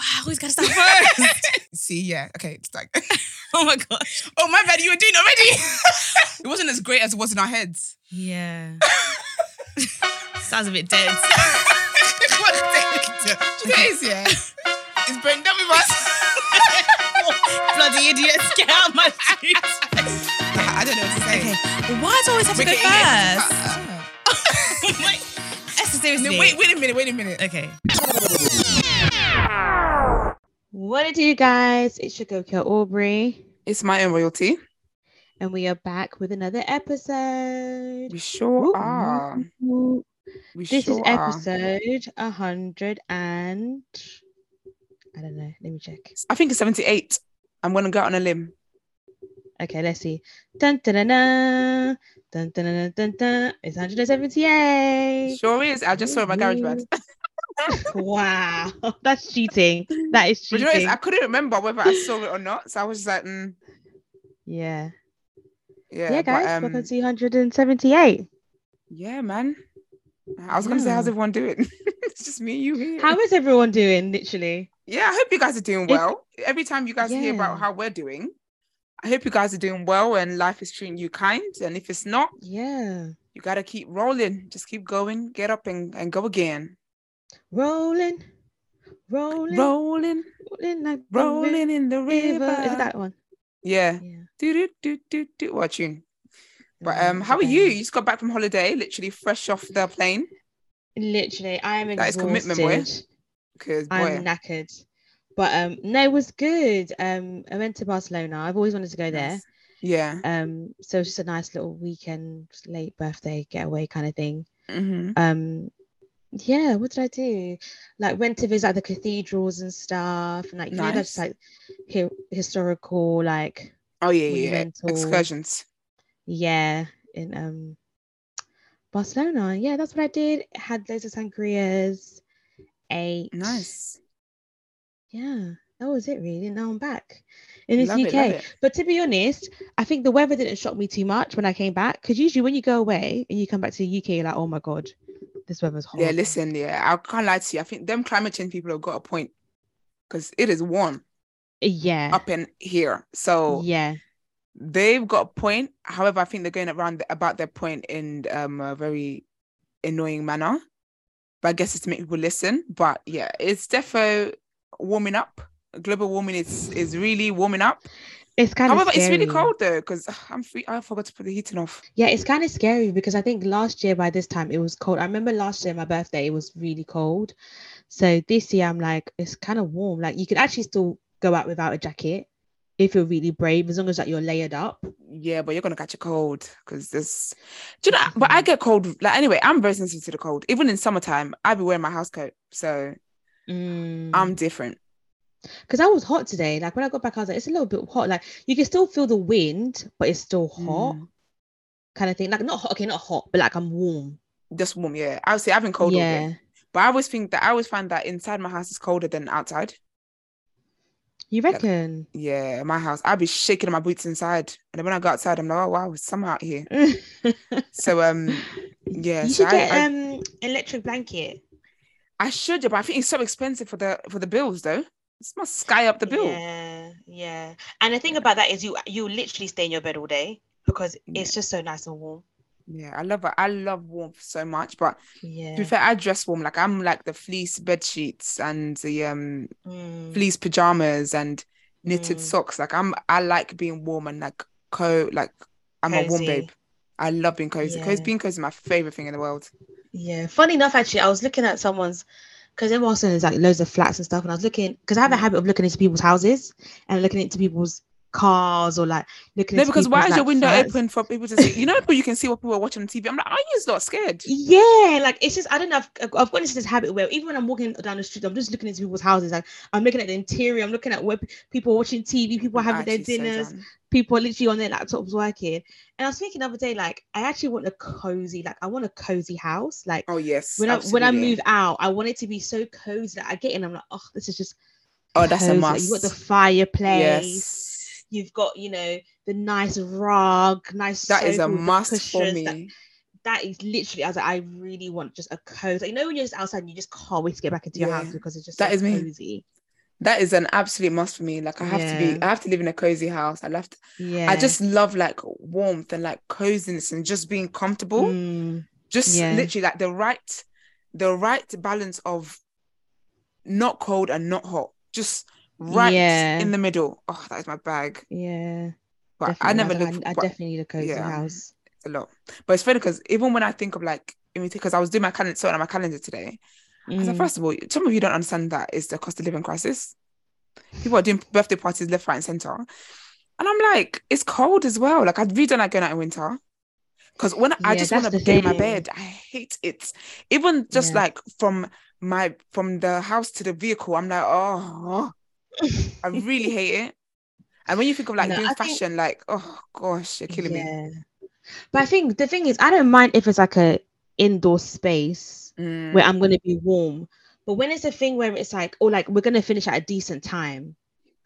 Wow, who's gotta start first? See, yeah, okay, it's like, oh my gosh, oh my bad, you were doing already. It wasn't as great as it was in our heads. Yeah. Sounds a bit dead. It was dead. Do you guys, yeah? It's burned down with us. Bloody idiots, get out of my face. I don't know what to say. Okay, well, why do I always have to go first? Wait, that's seriously. No, wait a minute. Okay. What it do, guys? It's your girl, Akua Aubrey. It's My Own Royalty. And we are back with another episode. We sure Ooh. Are. Ooh. This is episode 100 and... I don't know. Let me check. I think it's 78. I'm going to go out on a limb. Okay, let's see. Dun, dun, dun, dun, dun, dun, dun, dun. It's 178. Sure is. I just saw it in my garage band. Wow, that's cheating. That is cheating. But you know, I couldn't remember whether I saw it or not, so I was just like, yeah, guys, welcome to 178. Yeah, man. I was gonna say, how's everyone doing? It's just me and you here. How is everyone doing? Literally. Yeah, I hope you guys are doing well. Every time you guys hear about how we're doing, I hope you guys are doing well and life is treating you kind. And if it's not, you gotta keep rolling. Just keep going. Get up and go again. Rolling, like rolling in the river. Is that one? Yeah. Do do do do. Watching. But how are you? You just got back from holiday, literally fresh off the plane. Literally, I am exhausted. That is commitment, boy. Because I'm knackered. But no, it was good. I went to Barcelona. I've always wanted to go there. Yeah. So it's just a nice little weekend, late birthday getaway kind of thing. Mm-hmm. Yeah, what did I do? Like, went to visit like, the cathedrals and stuff, and like you know, that's like historical, like excursions. Yeah, in Barcelona. Yeah, that's what I did. Had loads of sangrias. Ate. Nice. Yeah, that was it really. Now I'm back in this UK. But to be honest, I think the weather didn't shock me too much when I came back, because usually when you go away and you come back to the UK, you're like, oh my god. This weather's hot. Yeah, listen, I can't lie to you. I think them climate change people have got a point, because it is warm. Yeah. Up in here. So yeah, they've got a point. However, I think they're going around about their point in a very annoying manner. But I guess it's to make people listen. But yeah, it's defo warming up. Global warming is really warming up. It's kind However, of scary. It's really cold though, because I'm free. I forgot to put the heating off. Yeah, it's kind of scary because I think last year by this time it was cold. I remember last year my birthday, it was really cold. So this year I'm like, it's kind of warm. Like you can actually still go out without a jacket if you're really brave, as long as like you're layered up. Yeah, but you're gonna catch a cold because this. Do you know? But I get cold. Like anyway, I'm very sensitive to the cold. Even in summertime, I'd be wearing my house coat. So I'm different. Because I was hot today. Like when I got back, I was like, it's a little bit hot. Like you can still feel the wind, but it's still hot, kind of thing. Like not hot, okay, not hot, but like I'm warm. Just warm, yeah. I would say I've been cold all day. But I always find that inside my house is colder than outside. You reckon? Like, yeah, my house. I'd be shaking my boots inside, and then when I go outside, I'm like, oh wow, it's summer out here. So yeah. You should get electric blanket. I should, but I think it's so expensive for the bills though. It's must sky up the bill. Yeah. And the thing about that is you literally stay in your bed all day because it's just so nice and warm. Yeah, I love it. I love warmth so much, but yeah, to be fair, I dress warm. Like I'm like the fleece bed sheets and the fleece pajamas and knitted socks. Like I like being warm and like I'm cozy. A warm babe. I love being cozy. Yeah. Being cozy is my favorite thing in the world. Yeah, funny enough, actually, I was looking at someone's, because in Walsall there's like loads of flats and stuff, and I was looking because I have a habit of looking into people's houses and looking into people's cars or like looking. No, because why is your window open for people to see? You know, you can see what people are watching on TV. I'm like, are you not scared? Yeah, like it's just I don't know. I've got into this habit where even when I'm walking down the street, I'm just looking into people's houses. Like I'm looking at the interior. I'm looking at where people are watching TV. People are having their dinners. So people are literally on their laptops working. And I was thinking the other day, like I actually want a cozy. Like I want a cozy house. Like oh yes, when I move out, I want it to be so cozy that I get in. I'm like, oh, this is just cozy. That's a must. Like, you've got the fireplace. Yes. You've got, you know, the nice rug, nice. That is a must for me. That is literally, I was like, I really want just a cozy. You know, when you're just outside and you just can't wait to get back into your house because it's just that is cozy. That is an absolute must for me. Like I have to be, I have to live in a cozy house. I just love like warmth and like coziness and just being comfortable. Literally like the right balance of not cold and not hot. Just in the middle. Oh, that is my bag. Yeah, but definitely. I definitely need a cozy house. It's a lot, but it's funny because even when I think of like, because I was doing my calendar, sorting out my calendar today. I was like, first of all, some of you don't understand that it's the cost of living crisis. People are doing birthday parties left, right, and center, and I'm like, it's cold as well. Like I really don't like going out in winter because when I just want to be in my bed, I hate it. Even just like from the house to the vehicle, I'm like, oh. I really hate it. And when you think of like doing fashion, like oh gosh, you're killing me. But I think the thing is, I don't mind if it's like a indoor space where I'm going to be warm, but when it's a thing where it's like, oh, like we're going to finish at a decent time,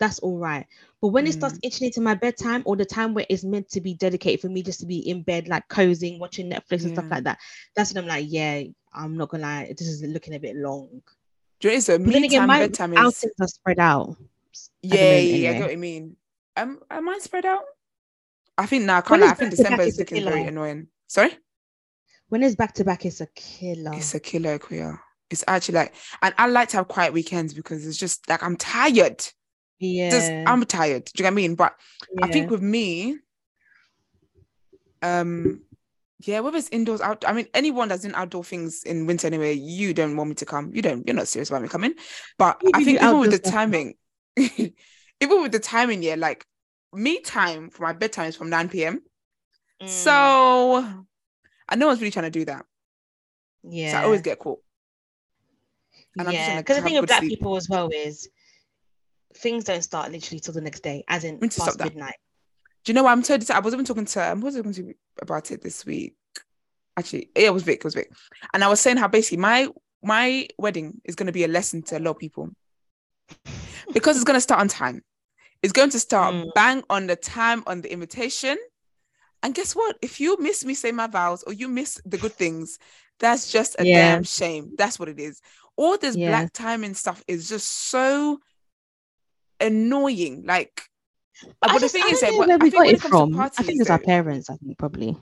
that's all right. But when it starts itching into my bedtime or the time where it's meant to be dedicated for me just to be in bed, like cozying, watching Netflix and stuff like that, that's when I'm like, yeah, I'm not gonna lie, this is looking a bit long. Do you know, so me again, my bedtime is outings are spread out. Yeah, I get what you mean. Am I spread out? I think now. I think December is looking very annoying. Sorry. When it's back to back, it's a killer. It's a killer, queer. It's actually like, and I like to have quiet weekends because it's just like I'm tired. Yeah, I'm tired. Do you know what I mean? But I think with me, whether it's indoors, out, I mean, anyone that's doing outdoor things in winter anyway, you don't want me to come. You're not serious about me coming. But I think even with the timing, yeah, like me time for my bedtime is from 9 p.m. So and no one's really trying to do that. Yeah. So I always get caught. And yeah, because the thing with black people as well is things don't start literally till the next day, as in past midnight. Do you know what I'm told? I was even talking to about it this week. Actually, yeah, it was Vic. And I was saying how basically my wedding is going to be a lesson to a lot of people because it's going to start on time. It's going to start bang on the time on the invitation. And guess what? If you miss me saying my vows or you miss the good things, that's just a damn shame. That's what it is. All this black timing stuff is just so annoying. Like, but the thing is, where we got it from. Parties, I think it's our parents. I think probably.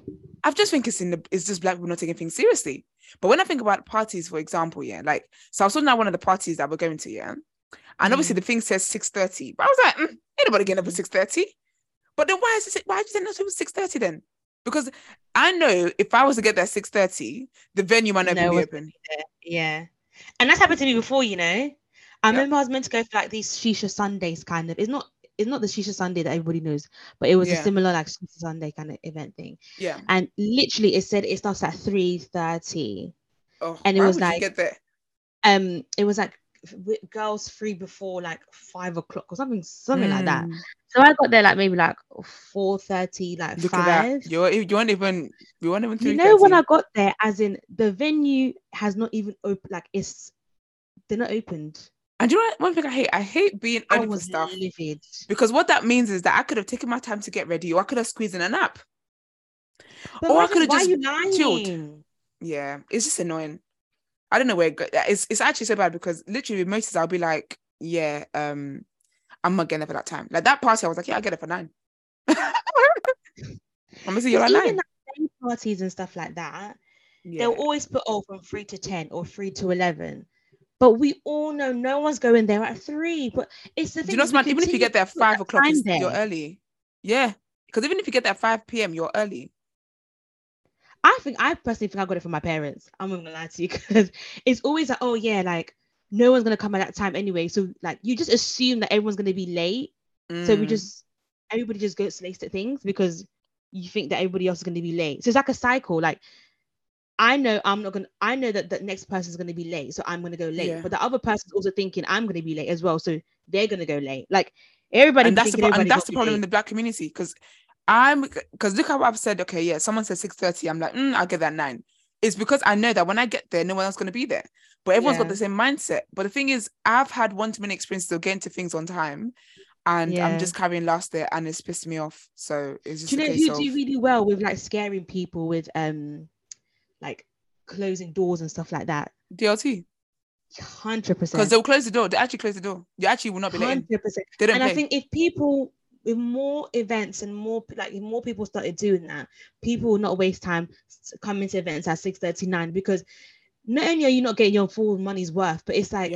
I just think it's just black people not taking things seriously. But when I think about parties, for example, like so I was talking at one of the parties that we're going to, and obviously the thing says 6:30, but I was like, ain't nobody getting up at 6:30. But then why did you say it was 6:30 then? Because I know if I was to get there at 6:30, the venue might not be open. Yeah, and that's happened to me before. You know, I remember I was meant to go for like these shisha Sundays, kind of. It's not the shisha Sunday that everybody knows, but it was a similar like shisha Sunday kind of event thing. Yeah. And literally it said it starts at 3:30. Oh, and it was like, you get there? It was like girls free before like 5 o'clock or something like that. So I got there like maybe like 4:30, like look 5. You weren't even 3:30. You know when I got there, as in the venue has not even opened, like they're not opened. And do you know what? One thing I hate? I hate being early for stuff. Livid. Because what that means is that I could have taken my time to get ready, or I could have squeezed in a nap. But or I could have just chilled. Yeah, it's just annoying. I don't know where it goes. It's actually so bad because literally with most I'll be like, yeah, I'm not getting up at that time. Like that party, I was like, yeah, I'll get up at 9. I'm going to see you at 9. parties and stuff like that, they'll always put from 3 to 10 or 3 to 11. But we all know no one's going there at 3. But it's the thing. Do you know, man, even if you get there at 5 o'clock, you're early. Yeah, because even if you get there at 5 p.m, you're early. I personally think I got it from my parents. I'm not gonna lie to you, because it's always like, oh yeah, like no one's gonna come at that time anyway. So like you just assume that everyone's gonna be late. Mm. So everybody just gets late at things because you think that everybody else is gonna be late. So it's like a cycle. Like I know that the next person's gonna be late, so I'm gonna go late. Yeah. But the other person's also thinking I'm gonna be late as well, so they're gonna go late. Like everybody. And that's the problem late in the Black community, because look how I've said, okay, yeah, someone says 6:30, I'm like, I'll get that 9. It's because I know that when I get there, no one else is going to be there. But everyone's got the same mindset. But the thing is, I've had one too many experiences of getting to things on time, and I'm just carrying last there, and it's pissed me off. So it's just. Do you know who do really well with like scaring people with like closing doors and stuff like that? DLT. 100%. Because they'll close the door. They actually close the door. You actually will not be late. 100%. They don't. And play. I think if people. With more events and more people started doing that, people will not waste time coming to events at 6:39, because not only are you not getting your full money's worth, but it's like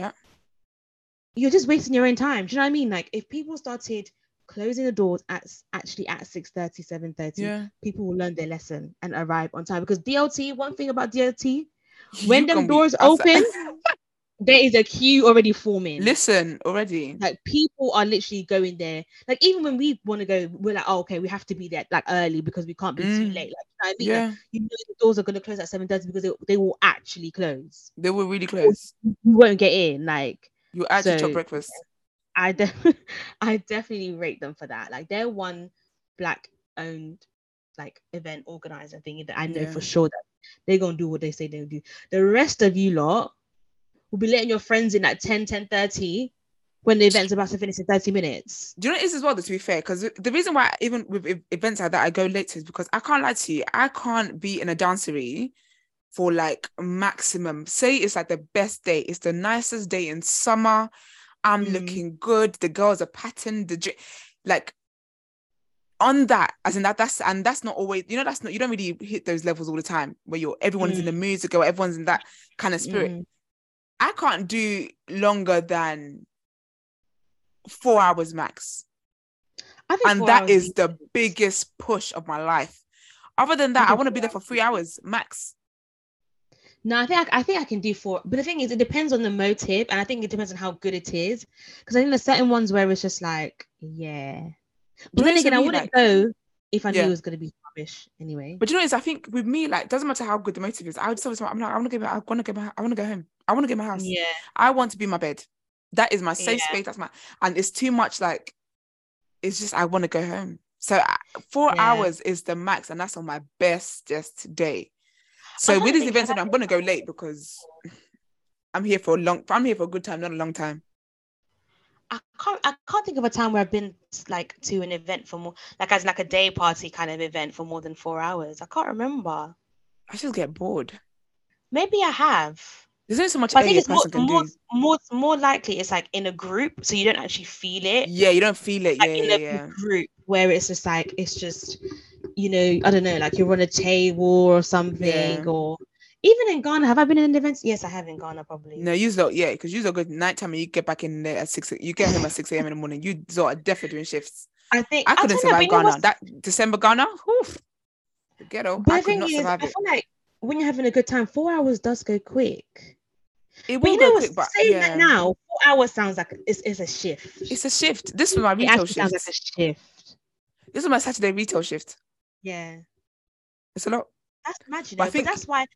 you're just wasting your own time. Do you know what I mean? Like if people started closing the doors at 6:30, 7:30, people will learn their lesson and arrive on time. Because DLT, one thing about DLT, when them doors open, there is a queue already forming. Listen, already. Like, people are literally going there. Like, even when we want to go, we're like, oh, okay, we have to be there, like, early because we can't be too late. Like, you know what I mean? Like, you know the doors are going to close at 7:30 because they will actually close. They will really close. You won't get in. Like, you'll actually chop breakfast. Yeah, I definitely rate them for that. Like, they're one Black-owned, like, event organizer thing that I know for sure that they're going to do what they say they'll do. The rest of you lot will be letting your friends in at 10:30 when the event's about to finish in 30 minutes. Do you know what it is as well, though, to be fair? Because the reason why even with events like that, I go late is because I can't lie to you. I can't be in a dancery for like maximum. Say it's like the best day. It's the nicest day in summer. I'm looking good. The girls are patterned. Like on that, as in that's not always, you know, that's not, you don't really hit those levels all the time where everyone's in the mood to go, everyone's in that kind of spirit. I can't do longer than 4 hours max. And that is the biggest push of my life. Other than that, I want to be there for 3 hours max. No, I think I can do 4. But the thing is, it depends on the motive. And I think it depends on how good it is. Because I think there's certain ones where it's just like, But then again, I wouldn't go if I knew it was going to be rubbish anyway. But you know what is, I think with me, like, it doesn't matter how good the motive is. I would always, I'm like, I want to go home. I want to get my house. Yeah. I want to be in my bed. That is my safe space. That's my, and it's too much. Like, it's just, I want to go home. So 4 hours is the max. And that's on my best day. So with these events, I'm going to go late because I'm here for a good time, not a long time. I can't think of a time where I've been like to an event for more, like as like a day party kind of event for more than 4 hours. I can't remember. I just get bored. Maybe I have. There's only so much. I think it's more likely it's like in a group, so you don't actually feel it. Yeah, you don't feel it. Like in a group where it's just like it's just, you know, I don't know, like you're on a table or something, or even in Ghana. Have I been in events? Yes, I have in Ghana probably. No, you lot, because you lot go nighttime and you get back in there at 6. You get home at 6 a.m. in the morning. You lot are definitely doing shifts. I think I couldn't survive Ghana. That December Ghana, the ghetto. But I could not survive it. I feel like when you're having a good time, 4 hours does go quick. It will go quick, but saying that now, 4 hours sounds like it's a shift. It's a shift. This was my retail shift. Sounds like a shift. This was my Saturday retail shift. Yeah, it's a lot. That's magic. I think that's why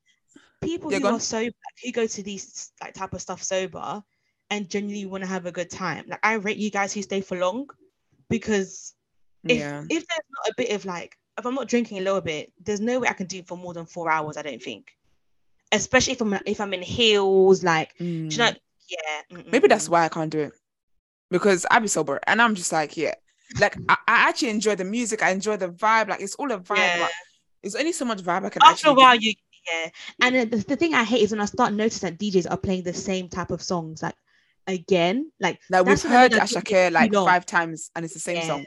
people who are sober, who go to these like type of stuff sober, and genuinely want to have a good time. Like I rate you guys who stay for long, because if there's not a bit of like. If I'm not drinking a little bit, there's no way I can do for more than 4 hours, I don't think. Especially if I'm in heels, like, do you know, Maybe that's why I can't do it. Because I be sober and I'm just like, Like, I actually enjoy the music. I enjoy the vibe. Like, it's all a vibe. Yeah. Like, there's only so much vibe I can After a while, And the thing I hate is when I start noticing that DJs are playing the same type of songs, like, again. Like we've heard Ashake like 5 times and it's the same song.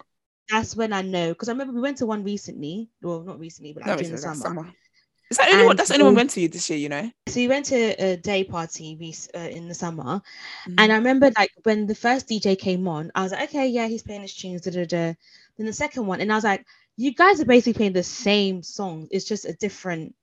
That's when I know, because I remember we went to one recently. Well, not recently, but like during the summer. Is that anyone? That's anyone went to this year, you know. So we went to a day party in the summer, and I remember like when the first DJ came on, I was like, okay, yeah, he's playing his tunes. Then the second one, and I was like, you guys are basically playing the same songs. It's just a different.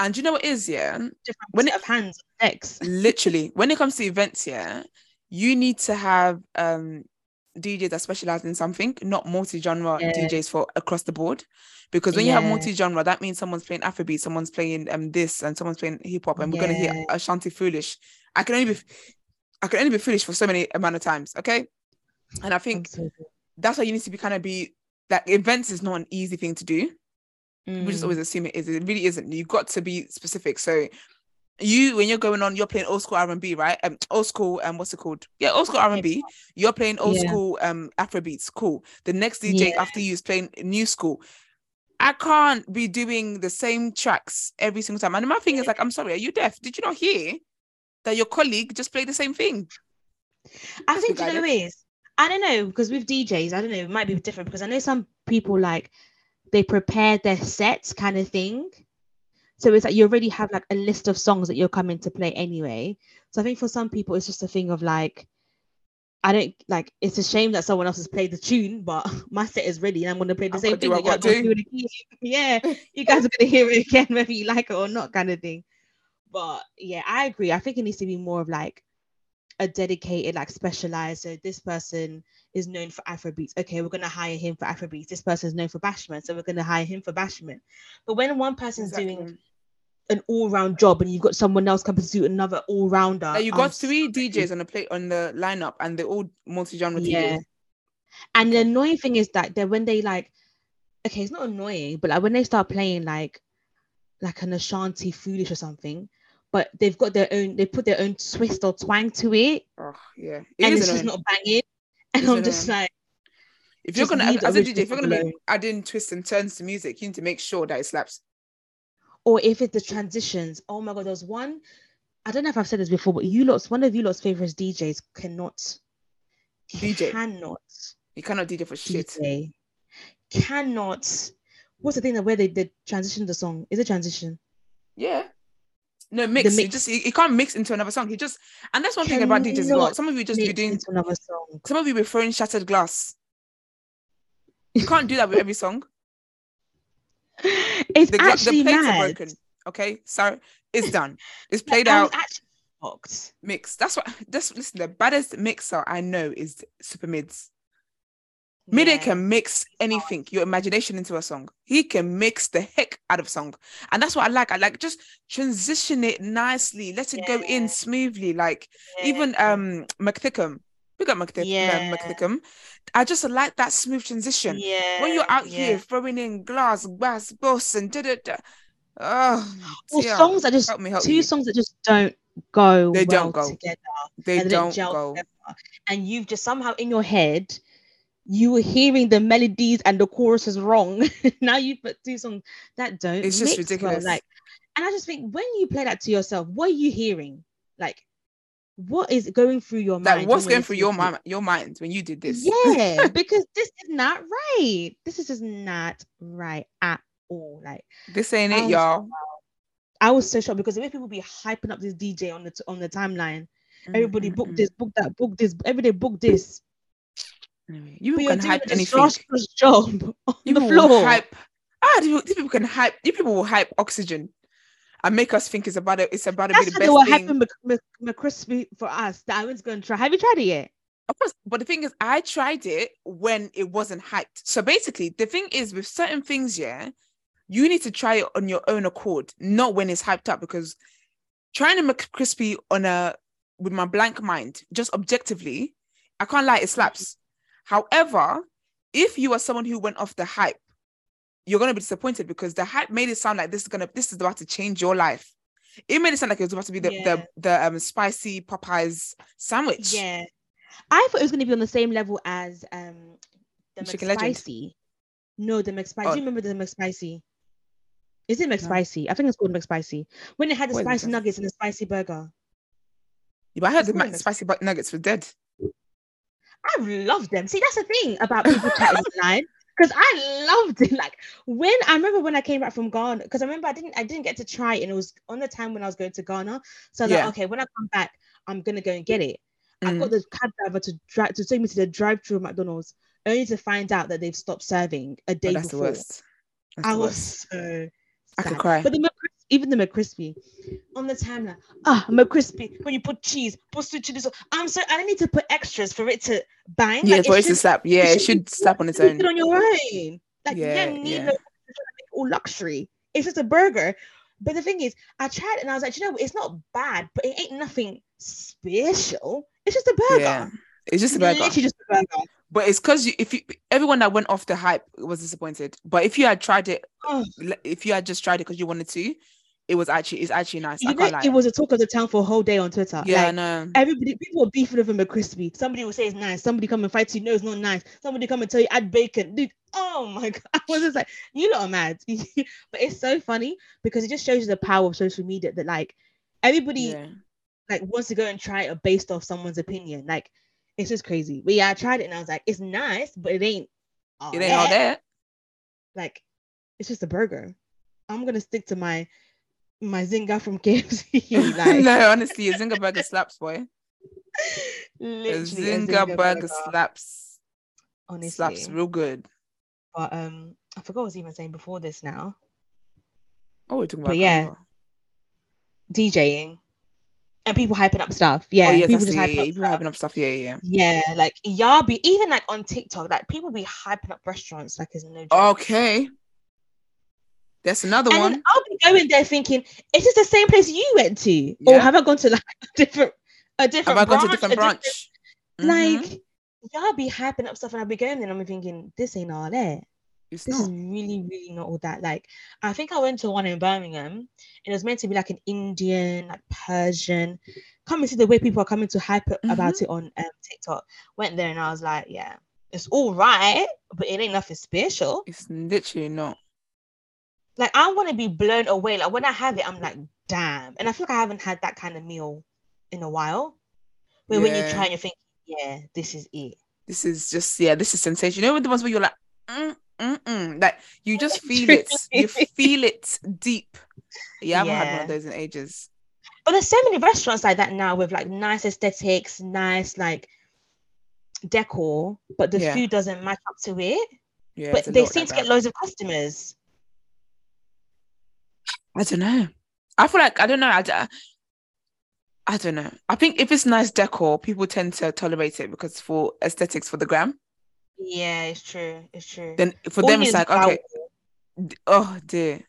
And you know what is, yeah, different when set of hands, necks. Literally, when it comes to events, yeah, you need to have DJs that specialize in something, not multi-genre DJs for across the board, because when you have multi-genre, that means someone's playing Afrobeat, someone's playing this, and someone's playing hip-hop, and we're going to hear Ashanti Foolish. I can only be foolish for so many amount of times, okay? And I think that's why you need to be like, events is not an easy thing to do. We just always assume it is. It really isn't. You've got to be specific. So when you're going on, you're playing old school R&B, right? Old school, what's it called? Yeah, old school R&B. You're playing old school Afrobeats. Cool. The next DJ after you is playing new school. I can't be doing the same tracks every single time. And my thing is like, I'm sorry, are you deaf? Did you not hear that your colleague just played the same thing? I think, you know, it is. I don't know, because with DJs, I don't know, it might be different, because I know some people like they prepare their sets kind of thing. So it's like you already have like a list of songs that you're coming to play anyway. So I think for some people, it's just a thing of like, I don't like, it's a shame that someone else has played the tune, but my set is ready and I'm going to play the same thing. Yeah, you guys are going to hear it again, whether you like it or not, kind of thing. But yeah, I agree. I think it needs to be more of like a dedicated, like specialized. So this person is known for Afrobeats. Okay, we're going to hire him for Afrobeats. This person is known for Bashment. So we're going to hire him for Bashment. But when one person's doing an all-round job and you've got someone else come to do another all-rounder. Like you've got three DJs on the lineup and they're all multi-genre DJs. And the annoying thing is that when they like, okay, it's not annoying, but like when they start playing like an Ashanti Foolish or something, but they've got they put their own twist or twang to it. Oh yeah. And it's just not banging. And I'm just like, as a DJ, if you're gonna be adding twists and turns to music, you need to make sure that it slaps. Or if it's the transitions. Oh my God, there's one. I don't know if I've said this before, but one of you lot's favorite DJs cannot. You cannot DJ for shit. DJ. Cannot. What's the thing that where they transition the song? Is it transition? Yeah. No, mix. Mix. He can't mix into another song. And that's one thing about DJs as well. Some of you just be doing another song. Some of you be throwing shattered glass. You can't do that with every song. It's actually the plates are broken. Okay, so it's done. It's played out. Mix. That's what. Just listen. The baddest mixer I know is Super Mids. Mide can mix anything, your imagination into a song. He can mix the heck out of song, and that's what I like. I like just transition it nicely, let it go in smoothly. Like even McThickum, we got McThickum. I just like that smooth transition. Yeah. When you're out here throwing in glass, boss, and da-da-da. Oh, songs that just songs that just don't go. They don't go together. They don't go. And you've just somehow in your head, you were hearing the melodies and the choruses wrong. Now you put two songs that don't. It's just ridiculous. Well. Like, and I just think when you play that to yourself, what are you hearing? Like, what is going through your mind? Like, what's going through your mind when you did this? Yeah, because this is not right. This is just not right at all. Like, this ain't it, y'all. I was so shocked because the way people be hyping up this DJ on the timeline, everybody book this, book that, book this. Everybody book this. You can hype anything. Job on the floor. Hype. These people will hype oxygen, and make us think it's about to be the best thing. That's how they were hyping McCrispy for us. That I was going to try. Have you tried it yet? Of course, but the thing is, I tried it when it wasn't hyped. So basically, the thing is with certain things, yeah, you need to try it on your own accord, not when it's hyped up. Because trying a McCrispy with my blank mind, just objectively, I can't lie, it slaps. However, if you are someone who went off the hype, you're going to be disappointed because the hype made it sound like this is about to change your life. It made it sound like it was about to be the spicy Popeyes sandwich. Yeah. I thought it was going to be on the same level as the McSpicy. No, the McSpicy. Do you remember the McSpicy? Is it McSpicy? No. I think it's called McSpicy. When it had the spicy nuggets and the spicy burger. Yeah, but I heard the spicy nuggets were dead. I love them. See, that's the thing about people chatting online. because I loved it. Like when I remember when I came back from Ghana, because I remember I didn't get to try it, and it was on the time when I was going to Ghana. So I was like, okay, when I come back, I'm gonna go and get it. I got the cab driver to take me to the drive-thru of McDonald's, only to find out that they've stopped serving a day before. The worst. I was so sad. I could cry. But even the McCrispy, on the timeline, McCrispy, when you put cheese, put sweet chili sauce. I'm sorry, I don't need to put extras for it to bang. Yeah, like, for it to slap. Yeah, it should slap on its own. You on your own. Like, you don't need all luxury. It's just a burger. But the thing is, I tried it and I was like, you know, it's not bad, but it ain't nothing special. It's just a burger. Yeah, it's just a burger. Literally just a burger. But it's because everyone that went off the hype was disappointed. But if you had tried it, if you had just tried it because you wanted to, it's actually nice. You know, it was a talk of the town for a whole day on Twitter. Yeah, I know. People were beefing over McCrispy. Somebody will say it's nice. Somebody come and fight you, no, it's not nice. Somebody come and tell you add bacon, dude. Oh my god, I was just like, you lot are mad. But it's so funny because it just shows you the power of social media. That like everybody like wants to go and try it based off someone's opinion. Like. It's just crazy. But yeah, I tried it and I was like, it's nice, but it ain't all that. Like, it's just a burger. I'm gonna stick to my Zinger from KFC. Like. No, honestly, a Zinger burger slaps, boy. Literally, a Zinger burger slaps. Honestly, slaps real good. But I forgot what I was even saying before this now. Oh, we're talking about DJing. And people hyping up stuff. Yeah, hyping up stuff. Yeah, like y'all be even like on TikTok, like people be hyping up restaurants like it's no joke. Okay, that's another one. Then I'll be going there thinking, is this the same place you went to, or have I gone to like a different? Have I gone to a different branch? Like y'all be hyping up stuff, and I'll be going there, and I'm thinking, this ain't all there. This is really, really not all that. Like, I think I went to one in Birmingham and it was meant to be like an Indian, like Persian. Come and see the way people are coming to hype about it on TikTok. Went there and I was like, yeah, it's all right, but it ain't nothing special. It's literally not. Like, I want to be blown away. Like, when I have it, I'm like, damn. And I feel like I haven't had that kind of meal in a while. Where when you try and you're thinking, yeah, this is it. This is just, this is sensational. You know the ones where you're like, like you just feel it. You feel it deep. Yeah, I haven't had one of those in ages. But there's so many restaurants like that now with like nice aesthetics, nice like decor, but the food doesn't match up to it. Yeah, but they seem to get loads of customers. I don't know. I feel like I don't know. I don't know. I think if it's nice decor, people tend to tolerate it because for aesthetics for the gram. Yeah, it's true. Then for all them, it's like, okay, oh dear.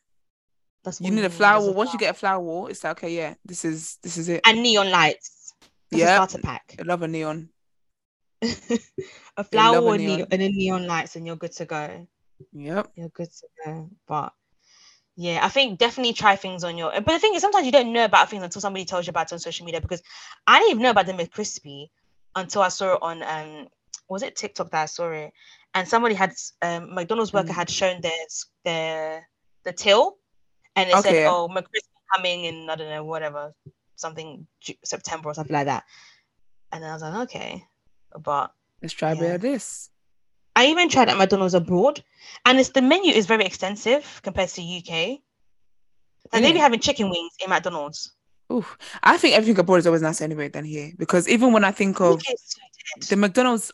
That's you need a flower wall. Once you get a flower wall, it's like, okay, yeah, this is it. And neon lights. That's a starter pack. I love a neon. A flower wall and then neon lights, and you're good to go. Yep. You're good to go. But yeah, I think definitely try things on your... But the thing is, sometimes you don't know about things until somebody tells you about it on social media, because I didn't even know about the McCrispy until I saw it on... was it TikTok that I saw it? And somebody had McDonald's worker had shown the till, and it said, "Oh, McCrispy coming in, I don't know, whatever, something September or something like that." And then I was like, "Okay, but let's try this." I even tried at McDonald's abroad, and the menu is very extensive compared to UK. Like they be having chicken wings in McDonald's. Ooh, I think everything abroad is always nicer anyway than here, because even when I think of the McDonald's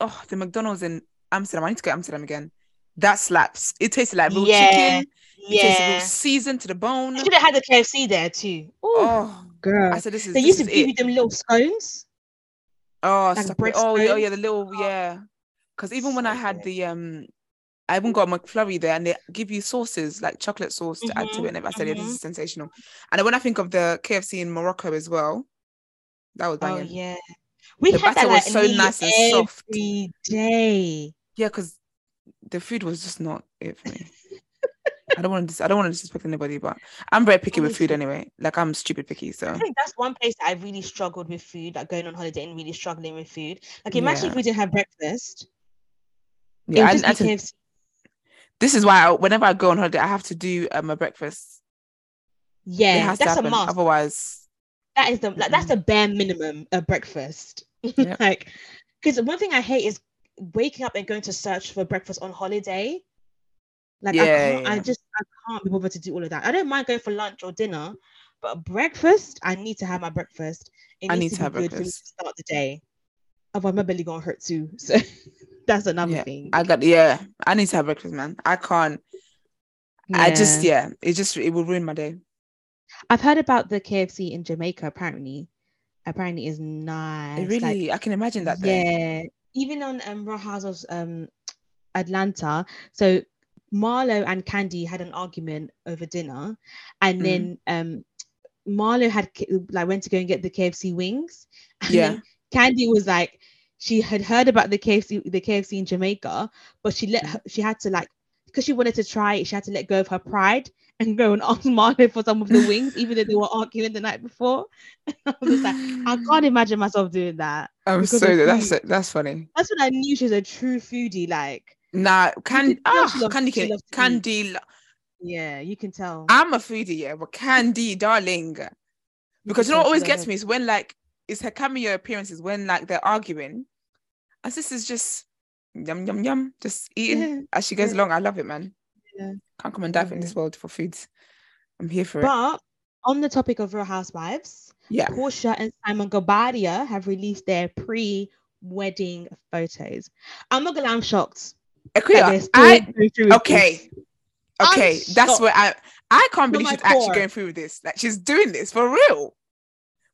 in Amsterdam, I need to go to Amsterdam again. That slaps. It tasted like real chicken. Yeah. It tasted real seasoned to the bone. I should have had the KFC there too. Ooh, oh, girl. I said, they used to give you them little scones. Oh, like bread scones. Yeah, the little, Because even when I had the, I even got McFlurry there, and they give you sauces, like chocolate sauce to add to it. And I said, yeah, this is sensational. And when I think of the KFC in Morocco as well, that was banging. Oh, yeah. The batter was so nice and soft. Every day. Yeah, because the food was just not it for me. I don't want to disrespect anybody, but I'm very picky with food anyway. Like, I'm stupid picky. So I think that's one place that I really struggled with food, like going on holiday and really struggling with food. Like, imagine if we didn't have breakfast. Yeah, this is why whenever I go on holiday, I have to do my breakfast. Yeah, that's a must. Otherwise. That is that's the bare minimum of breakfast. Yep. Like, because one thing I hate is waking up and going to search for breakfast on holiday. Like, I just can't be bothered to do all of that. I don't mind going for lunch or dinner, but breakfast, I need to have my breakfast. It needs to be good for me to start the day. Otherwise, my belly gonna hurt too. So that's another thing. I need to have breakfast, man. I can't. Yeah. It will ruin my day. I've heard about the KFC in Jamaica. Apparently is nice. It really, I can imagine that. Yeah, though. Even on Raha's Atlanta. So Marlo and Candy had an argument over dinner, and then Marlo had went to go and get the KFC wings. And then Candy was like, she had heard about the KFC in Jamaica, but because she wanted to try it, she had to let go of her pride and go and ask Marlo for some of the wings, even though they were arguing the night before. And I was like, I can't imagine myself doing that. That's funny. That's when I knew she was a true foodie. Like, nah, Candy. Yeah, you can tell. I'm a foodie, but Candy, darling, because you know what always gets me is when it's her cameo appearances when they're arguing, and this is just yum yum yum, just eating as she goes along. I love it, man. Yeah. Can't come and dive in this world for foods. I'm here for it. But on the topic of Real Housewives, Porsha and Simon Gabadia have released their pre-wedding photos. I'm not gonna lie, I'm shocked. Okay, that's where I can't believe she's actually going through with this. Like, she's doing this for real.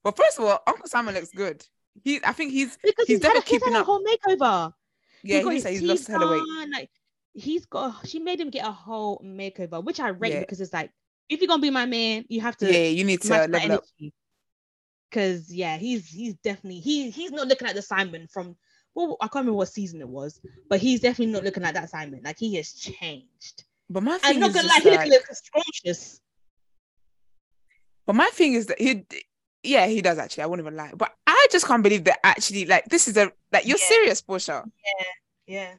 Well, first of all, Uncle Simon looks good. He's definitely keeping up. Whole makeover. Yeah, he's lost hella weight. She made him get a whole makeover, which I rate because it's like, if you're gonna be my man, you have to. Yeah, you need to level up. Because he's definitely he's not looking at the Simon from. Well, I can't remember what season it was, but he's definitely not looking like that Simon. Like, he has changed. But my thing is he looks scrumptious. But my thing is that he does actually. I won't even lie. But I just can't believe that actually, like, this is you're serious, Porsha. Yeah.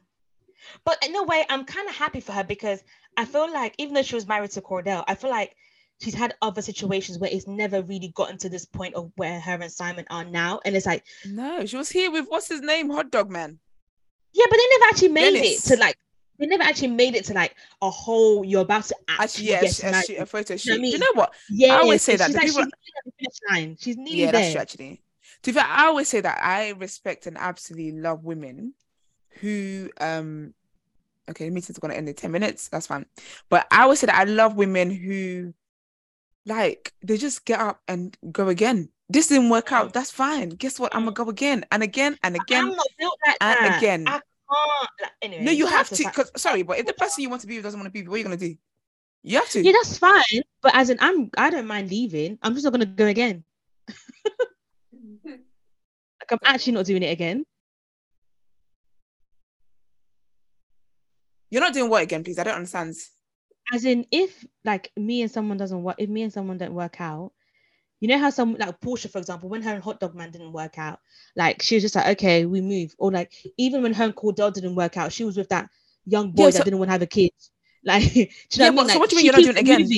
But in a way, I'm kind of happy for her because I feel like even though she was married to Cordell, I feel like she's had other situations where it's never really gotten to this point of where her and Simon are now. And it's like, no, she was here with what's his name, hot dog man. Yeah, but they never actually made Dennis. it to a whole. You're about to actually get a photo shoot. You know what I mean? You know what? Yeah, I always say that. She's nearly there. Yeah, that's true. Actually, to be fair, I always say that I respect and absolutely love women who okay, the meeting's gonna end in 10 minutes. That's fine. But I always say that I love women who, like, they just get up and go again. This didn't work out. That's fine. Guess what? I'm gonna go again and again and again. I'm not built like and that. Again. I can't. Like, anyway, no, you have to. But if the person you want to be with doesn't want to be with, what are you gonna do? You have to. Yeah, that's fine. But as in, I don't mind leaving. I'm just not gonna go again. Like, I'm actually not doing it again. You're not doing what again, please? I don't understand. As in, if if me and someone don't work out, you know how some, like Porsha, for example, when her and Hot Dog Man didn't work out, like, she was just like, okay, we move. Or like, even when her and Cordell didn't work out, she was with that young boy that didn't want to have a kid. Like, do you know what I mean? So what do you mean you're not doing it again?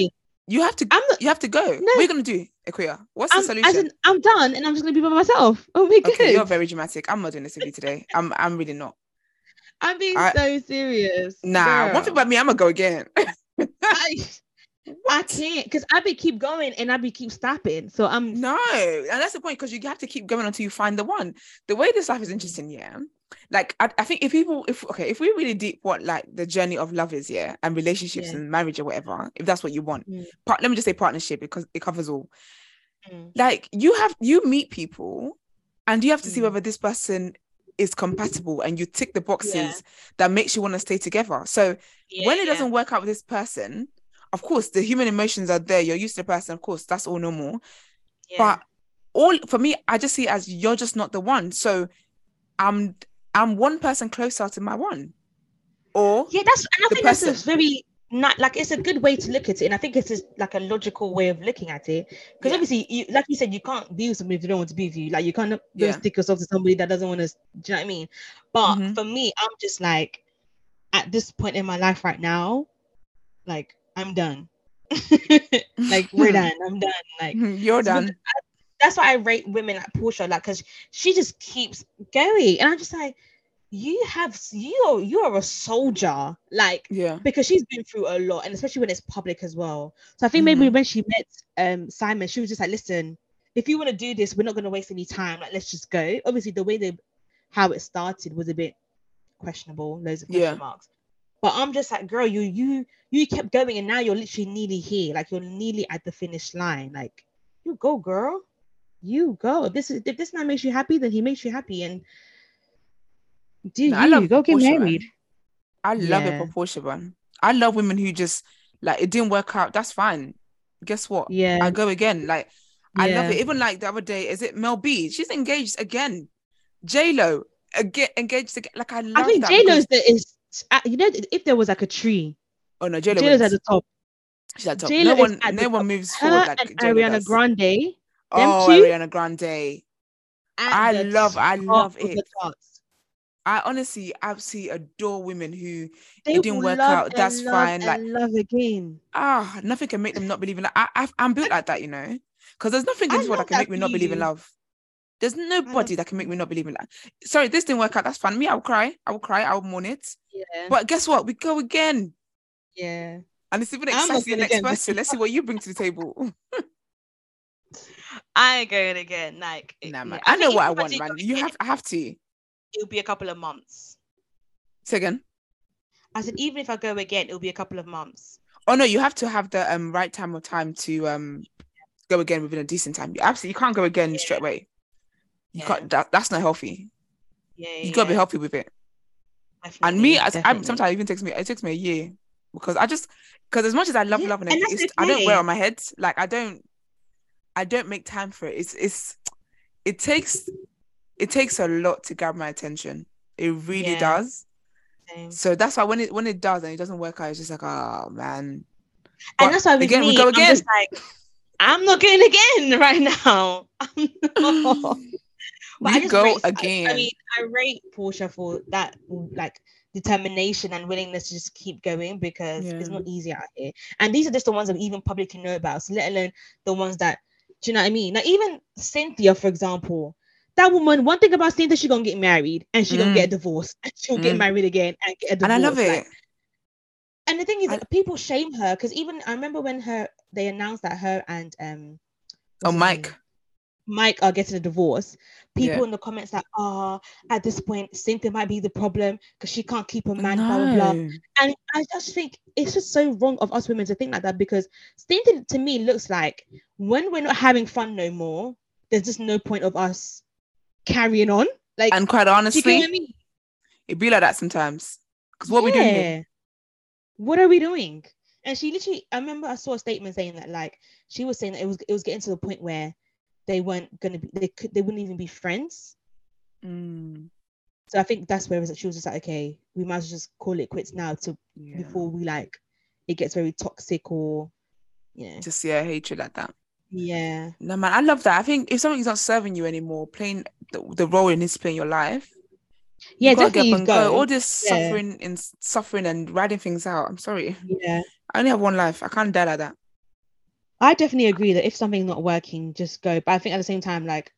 You have to. You have to go. No. What are you gonna do, Akua? What's the solution? As in, I'm done, and I'm just gonna be by myself. Oh my god! You're very dramatic. I'm not doing this with you today. I'm really not. I'm being so serious. Nah, girl. One thing about me, I'm gonna go again. I can't, because I be keep going and I be keep stopping. So I'm no, and that's the point, because you have to keep going until you find the one. The way this life is interesting, yeah. Like, I think if we really deep what like the journey of love is, yeah, and relationships and marriage or whatever, if that's what you want, let me just say partnership, because it covers all. Like, you meet people, and you have to see whether this person is compatible and you tick the boxes that makes you want to stay together. So when it doesn't work out with this person, of course the human emotions are there, you're used to the person, of course that's all normal, but all for me, I just see it as you're just not the one. So I'm one person closer to my one, or that's very not, like, it's a good way to look at it, and I think it's just like a logical way of looking at it, because obviously, you, like you said, you can't be with somebody if you don't want to be with you. Like, you can't stick yourself to somebody that doesn't want to. Do you know what I mean? But for me, I'm just like, at this point in my life right now, like, I'm done. Like, we're done. I'm done. Like, you're done. That's why I rate women like Porsha, like, because she just keeps going, and I'm just like, you are a soldier, like, yeah, because she's been through a lot, and especially when it's public as well. So I think maybe when she met Simon, she was just like, listen, if you want to do this, we're not going to waste any time, like, let's just go. Obviously the way how it started was a bit questionable, loads of question marks, but I'm just like, girl, you kept going, and now you're literally nearly here, like, you're nearly at the finish line, like, you go, girl, you go. If this man makes you happy, then he makes you happy, and go get married. I love it for Porsha, man. I love women who just, like, it didn't work out, that's fine, guess what, I go again, like, I love it. Even like the other day, is it Mel B, she's engaged again, J-Lo engaged again, like, I think that J-Lo's if there was like a tree, oh no, J-Lo's at the top. She's at the top. No one moves forward like J-Lo. Ariana Grande. I love it. I honestly absolutely adore women who it didn't work out, that's fine, like, love again. Nothing can make them not believe in love. I'm built like that, you know, because there's nothing in this world that can make me not believe in love. There's nobody that can make me not believe in that. Sorry, this didn't work out, that's fine. Me, I will cry. I will mourn it. Yeah. But guess what? We go again. Yeah. And it's even exciting. The next person. Let's see what you bring to the table. I ain't going again. Like, man. I know what I want, man. I have to. It'll be a couple of months. Say again. I said, even if I go again, it'll be a couple of months. Oh no, you have to have the right time to go again within a decent time. Absolutely, you can't go again straight away. You can't, that's not healthy. You gotta be healthy with it. Definitely, and me, sometimes it takes me a year, because as much as I love loving it, I don't wear it on my head. Like, I don't make time for it. It takes a lot to grab my attention. It really does. Same. So that's why when it does and it doesn't work out, it's just like, oh man. But and that's why we go again. I'm just like, I'm not going again right now. I'm not. But again. I mean, I rate Porsha for that, like, determination and willingness to just keep going, because it's not easy out here. And these are just the ones that we even publicly know about, so let alone the ones that, do you know what I mean? Now, even Cynthia, for example, that woman, one thing about Cynthia, she's going to get married and she's going to get a divorce and she'll get married again and get a divorce. And I love it. Like, and the thing is, people shame her, because even I remember when they announced that her and Mike are getting a divorce, people in the comments like, at this point Cynthia might be the problem because she can't keep a man, blah blah blah. And I just think it's just so wrong of us women to think like that, because Cynthia to me looks like, when we're not having fun no more, there's just no point of us carrying on, like, and quite honestly, you know what I mean? It'd be like that sometimes, because what are we doing here? What are we doing? And she literally, I remember I saw a statement saying that, like, she was saying that it was getting to the point where they weren't going to be, they wouldn't even be friends. So I think that's where she was just like, okay, we might as well just call it quits now before we, like, it gets very toxic, or, you know. Just, hatred like that. Yeah. No, man, I love that. I think if something's not serving you anymore, playing the role in his playing your life, you definitely get up and go. All this suffering and riding things out. I'm sorry. Yeah. I only have one life. I can't die like that. I definitely agree that if something's not working, just go. But I think at the same time, like,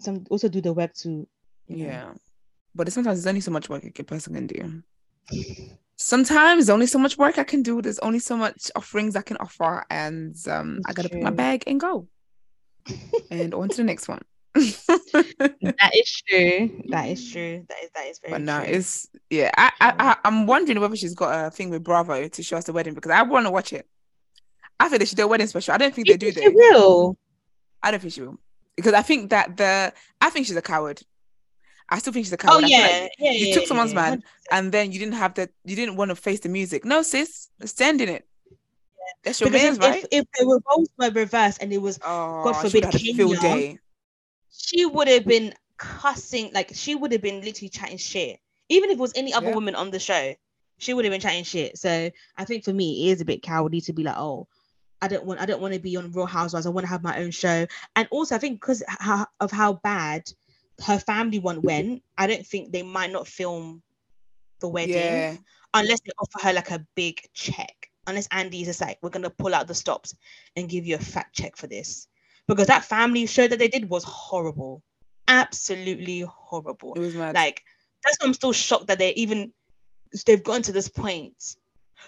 some also do the work too. Yeah. But sometimes there's only so much work a person can do. Sometimes there's only so much work I can do. There's only so much offerings I can offer, and I gotta put my bag and go. And on to the next one. That is true. That is very true. But no, it's I'm wondering whether she's got a thing with Bravo to show us the wedding, because I want to watch it. I think they should do a wedding special. I don't think they do that. I don't think she will, because I think that I think she's a coward. I still think she's a coward. Oh yeah, like you took someone's man, and then you didn't have that. You didn't want to face the music. No, sis, stand in it. Yeah. That's your man's right. If the roles were reversed and it was God forbid Kenya, she would have been cussing, like, she would have been literally chatting shit. Even if it was any other woman on the show, she would have been chatting shit. So I think for me, it is a bit cowardly to be like, oh, I don't want to be on Real Housewives. I want to have my own show. And also, I think because of how bad her family one went, I don't think they might not film the wedding unless they offer her like a big check. Unless Andy's just like, we're gonna pull out the stops and give you a fat check for this. Because that family show that they did was horrible, absolutely horrible. It was mad. Like, That's why I'm still shocked that they've gotten to this point.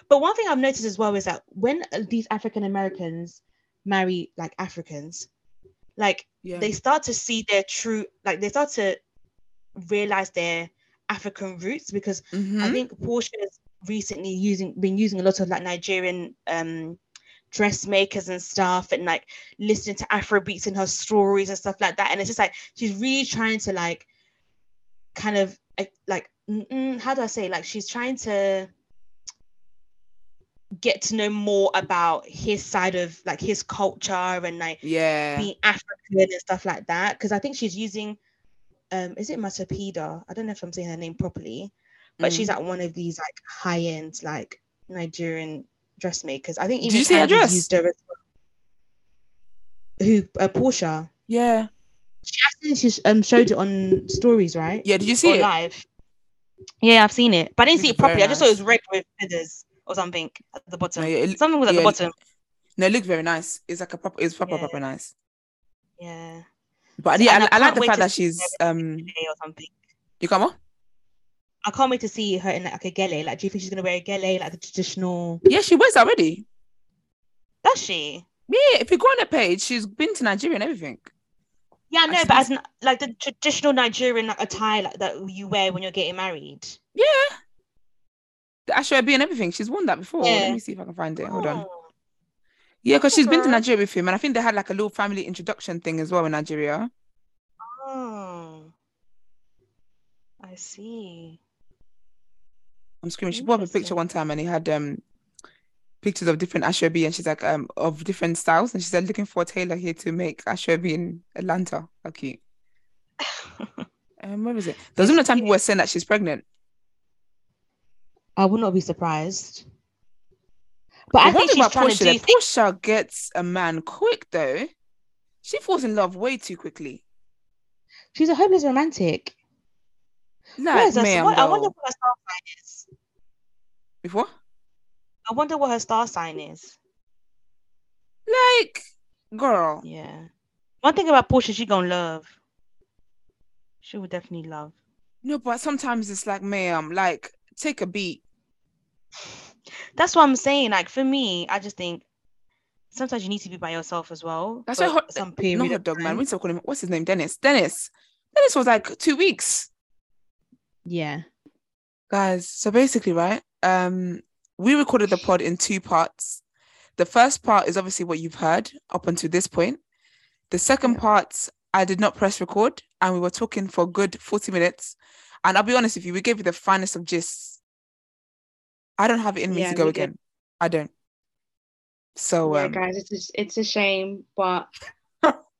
But one thing I've noticed as well is that when these African Americans marry like Africans, like they start to see their true, like they start to realize their African roots, because I think Porsha has recently been using a lot of like Nigerian dressmakers and stuff, and like listening to Afrobeats in her stories and stuff like that. And it's just like she's really trying to like kind of like how do I say, like she's trying to get to know more about his side of like his culture and like being African and stuff like that, because I think she's using is it Matapida? I don't know if I'm saying her name properly, but she's at one of these like high-end like Nigerian dressmakers. I think even used her as well. Porsha. Yeah. She showed it on stories, right? Yeah, did you see it? Live. Yeah, I've seen it. But I didn't see it properly. Nice. I just saw it was red with feathers or something at the bottom. No, something was at the bottom. No, it looked very nice. It's like proper nice. Yeah. But yeah, I like the fact that she's or something. You come on? I can't wait to see her in like a gele. Like, do you think she's gonna wear a gele, like the traditional? Yeah, she wears already. Does she? Yeah, if you go on her page, she's been to Nigeria and everything. Yeah, I know, but as like the traditional Nigerian like attire like, that you wear when you're getting married. Yeah. The Ashwab and everything. She's worn that before. Yeah. Let me see if I can find it. Hold on. Yeah, because she's been to Nigeria with him, and I think they had like a little family introduction thing as well in Nigeria. Oh, I see. I'm screaming. She brought up a picture one time, and he had pictures of different Ashwabi, and she's like of different styles, and she said looking for a tailor here to make Ashwabi in Atlanta. How cute. Where was it? There was another time people were saying that she's pregnant. I would not be surprised. But I think she's trying to do... Porsha gets a man quick, though. She falls in love way too quickly. She's a hopeless romantic. No, I wonder what her star sign is. Before? I wonder what her star sign is. Like, girl. Yeah. One thing about Porsha, she gonna love. She will definitely love. No, but sometimes it's like, ma'am, like, take a beat. That's what I'm saying. Like, for me, I just think sometimes you need to be by yourself as well. That's why some period. Not hot dog man. We still call him. What's his name? Dennis. Dennis was like 2 weeks. Yeah, guys. So basically, right? We recorded the pod in two parts. The first part is obviously what you've heard up until this point. The second part, I did not press record, and we were talking for a good 40 minutes. And I'll be honest with you, we gave you the finest of gists. I don't have it in me to go again. Did. I don't. So guys, it's a shame, but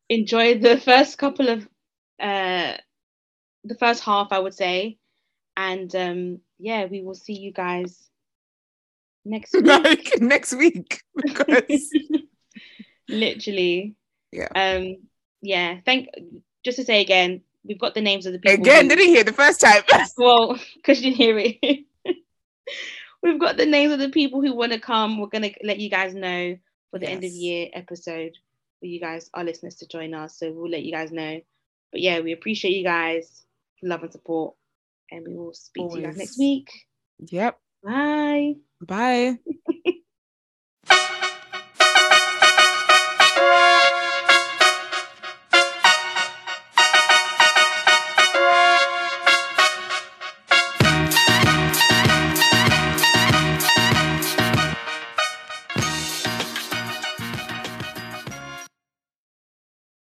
enjoy the first couple of the first half, I would say, and we will see you guys next week. Like, next week, because literally, just to say again, we've got the names of the people. Again, didn't hear the first time. Well, because you didn't hear it. We've got the names of the people who want to come. We're going to let you guys know for the end of year episode for you guys, our listeners, to join us. So we'll let you guys know. But yeah, we appreciate you guys. Love and support. And we will speak to you guys next week. Yep. Bye. Bye.